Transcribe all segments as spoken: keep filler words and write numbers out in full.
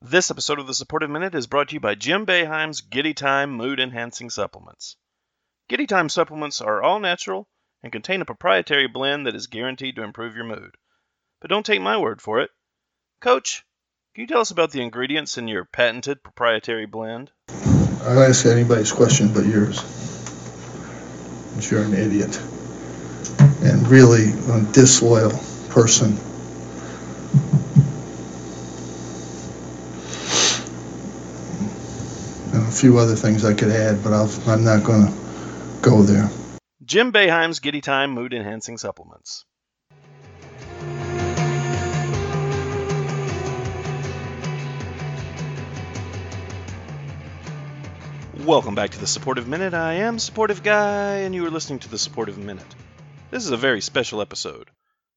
This episode of the Supportive Minute is brought to you by Jim Boeheim's Giddy Time Mood Enhancing Supplements. Giddy Time supplements are all natural and contain a proprietary blend that is guaranteed to improve your mood. But don't take my word for it. Coach, can you tell us about the ingredients in your patented proprietary blend? I'll ask anybody's question but yours. But you're an idiot. And really a disloyal person. A few other things I could add, but I'll, I'm not going to go there. Jim Boeheim's Giddy Time Mood Enhancing Supplements. Welcome back to the Supportive Minute. I am Supportive Guy, and you are listening to the Supportive Minute. This is a very special episode.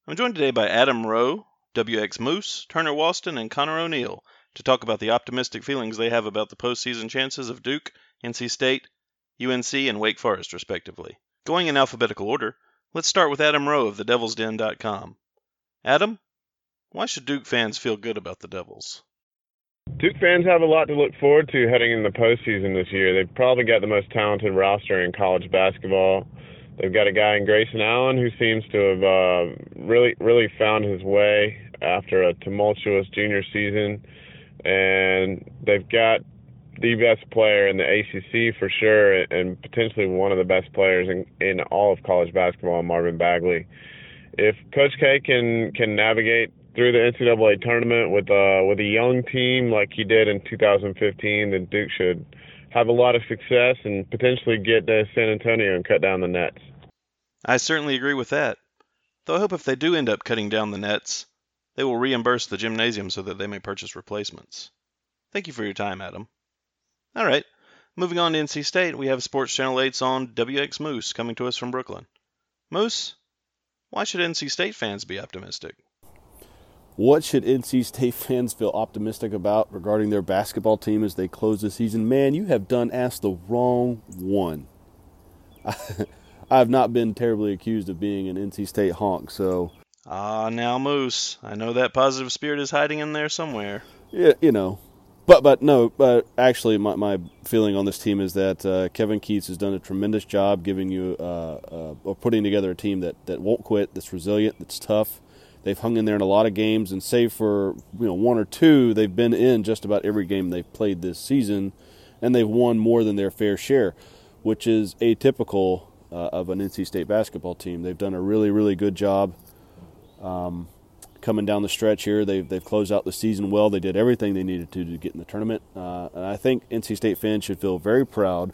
I'm joined today by Adam Rowe, W X Moose, Turner Walston, and Conor O'Neill, to talk about the optimistic feelings they have about the postseason chances of Duke, N C State, U N C, and Wake Forest, respectively. Going in alphabetical order, let's start with Adam Rowe of the devils den dot com. Adam, why should Duke fans feel good about the Devils? Duke fans have a lot to look forward to heading into the postseason this year. They've probably got the most talented roster in college basketball. They've got a guy in Grayson Allen who seems to have uh, really, really found his way after a tumultuous junior season. And they've got the best player in the A C C for sure, and potentially one of the best players in, in all of college basketball, Marvin Bagley. If Coach K can can navigate through the N C double A tournament with a, with a young team like he did in two thousand fifteen, then Duke should have a lot of success and potentially get to San Antonio and cut down the nets. I certainly agree with that. Though I hope if they do end up cutting down the nets, they will reimburse the gymnasium so that they may purchase replacements. Thank you for your time, Adam. All right, moving on to N C State, we have Sports Channel eight's on W X Moose coming to us from Brooklyn. Moose, why should N C State fans be optimistic? What should N C State fans feel optimistic about regarding their basketball team as they close the season? Man, you have done asked the wrong one. I, I have not been terribly accused of being an N C State honk, so... Ah, now Moose, I know that positive spirit is hiding in there somewhere. Yeah, you know, but but no, but actually, my my feeling on this team is that uh, Kevin Keats has done a tremendous job giving you uh, uh, or putting together a team that, that won't quit, that's resilient, that's tough. They've hung in there in a lot of games, and save for you know one or two, they've been in just about every game they've played this season, and they've won more than their fair share, which is atypical uh, of an N C State basketball team. They've done a really really good job. Um, coming down the stretch here, they've, they've closed out the season well. They did everything they needed to to get in the tournament. Uh, and I think N C State fans should feel very proud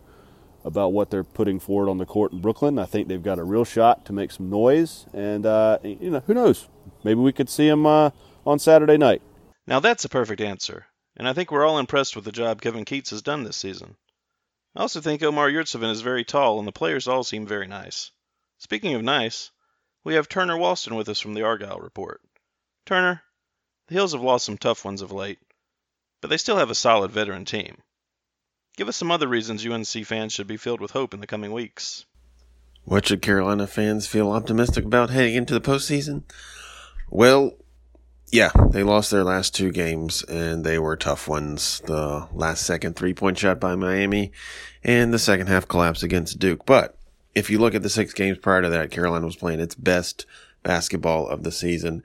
about what they're putting forward on the court in Brooklyn. I think they've got a real shot to make some noise. And, uh, you know, who knows? Maybe we could see them uh, on Saturday night. Now that's a perfect answer. And I think we're all impressed with the job Kevin Keats has done this season. I also think Omar Yurtsevin is very tall, and the players all seem very nice. Speaking of nice... we have Turner Walston with us from The Argyle Report. Turner, the Hills have lost some tough ones of late, but they still have a solid veteran team. Give us some other reasons U N C fans should be filled with hope in the coming weeks. What should Carolina fans feel optimistic about heading into the postseason? Well, yeah, they lost their last two games, and they were tough ones. The last second three-point shot by Miami and the second half collapse against Duke, but if you look at the six games prior to that, Carolina was playing its best basketball of the season.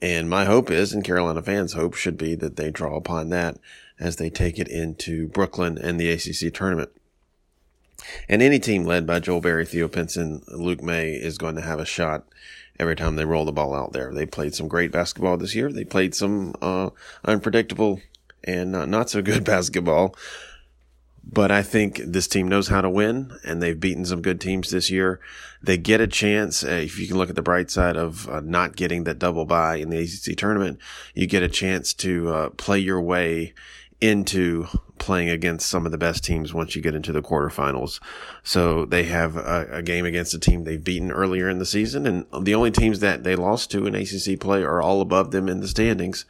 And my hope is, and Carolina fans' hope should be, that they draw upon that as they take it into Brooklyn and the A C C tournament. And any team led by Joel Berry, Theo Pinson, Luke May is going to have a shot every time they roll the ball out there. They played some great basketball this year. They played some uh, unpredictable and not, not so good basketball. But I think this team knows how to win, and they've beaten some good teams this year. They get a chance, uh, if you can look at the bright side of uh, not getting that double bye in the A C C tournament, you get a chance to uh, play your way into playing against some of the best teams once you get into the quarterfinals. So they have a, a game against a team they've beaten earlier in the season, and the only teams that they lost to in A C C play are all above them in the standings.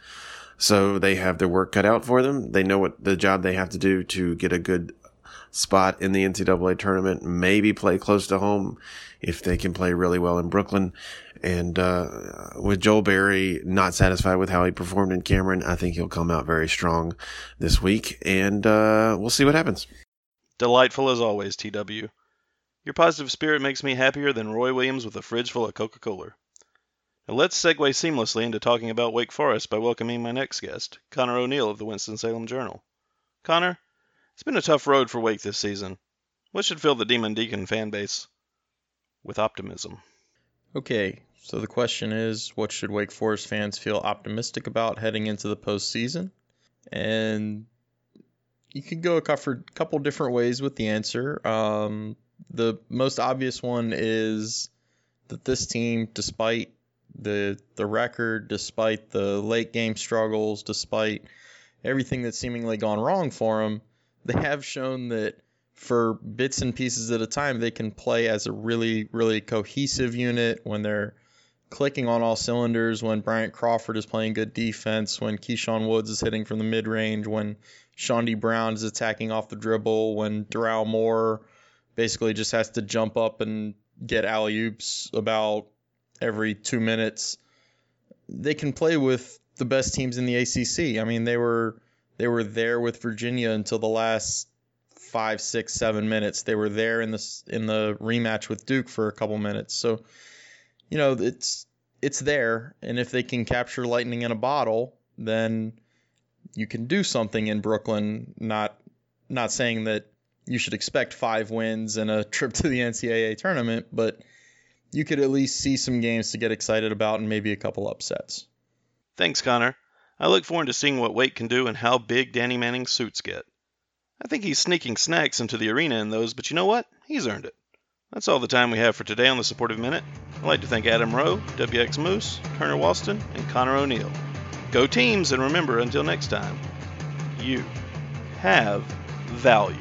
So they have their work cut out for them. They know what the job they have to do to get a good spot in the N C double A tournament, maybe play close to home if they can play really well in Brooklyn. And uh with Joel Berry not satisfied with how he performed in Cameron, I think he'll come out very strong this week, and uh we'll see what happens. Delightful as always, T W. Your positive spirit makes me happier than Roy Williams with a fridge full of Coca-Cola. Now let's segue seamlessly into talking about Wake Forest by welcoming my next guest, Conor O'Neill of the Winston-Salem Journal. Conor, it's been a tough road for Wake this season. What should fill the Demon Deacon fan base with optimism? Okay, so the question is, what should Wake Forest fans feel optimistic about heading into the postseason? And you could go a couple different ways with the answer. Um, the most obvious one is that this team, despite the the record, despite the late game struggles, despite everything that's seemingly gone wrong for them, they have shown that for bits and pieces at a time, they can play as a really, really cohesive unit when they're clicking on all cylinders, when Bryant Crawford is playing good defense, when Keyshawn Woods is hitting from the mid-range, when Shondy Brown is attacking off the dribble, when Daryl Moore basically just has to jump up and get alley-oops about every two minutes. They can play with the best teams in the A C C. I mean, they were they were there with Virginia until the last five, six, seven minutes. They were there in the in the rematch with Duke for a couple minutes. So, you know, it's it's there. And if they can capture lightning in a bottle, then you can do something in Brooklyn. Not not saying that you should expect five wins and a trip to the N C double A tournament, but you could at least see some games to get excited about and maybe a couple upsets. Thanks, Connor. I look forward to seeing what Wake can do and how big Danny Manning's suits get. I think he's sneaking snacks into the arena in those, but you know what? He's earned it. That's all the time we have for today on the Supportive Minute. I'd like to thank Adam Rowe, W X Moose, Turner Walston, and Conor O'Neill. Go teams, and remember, until next time, you have value.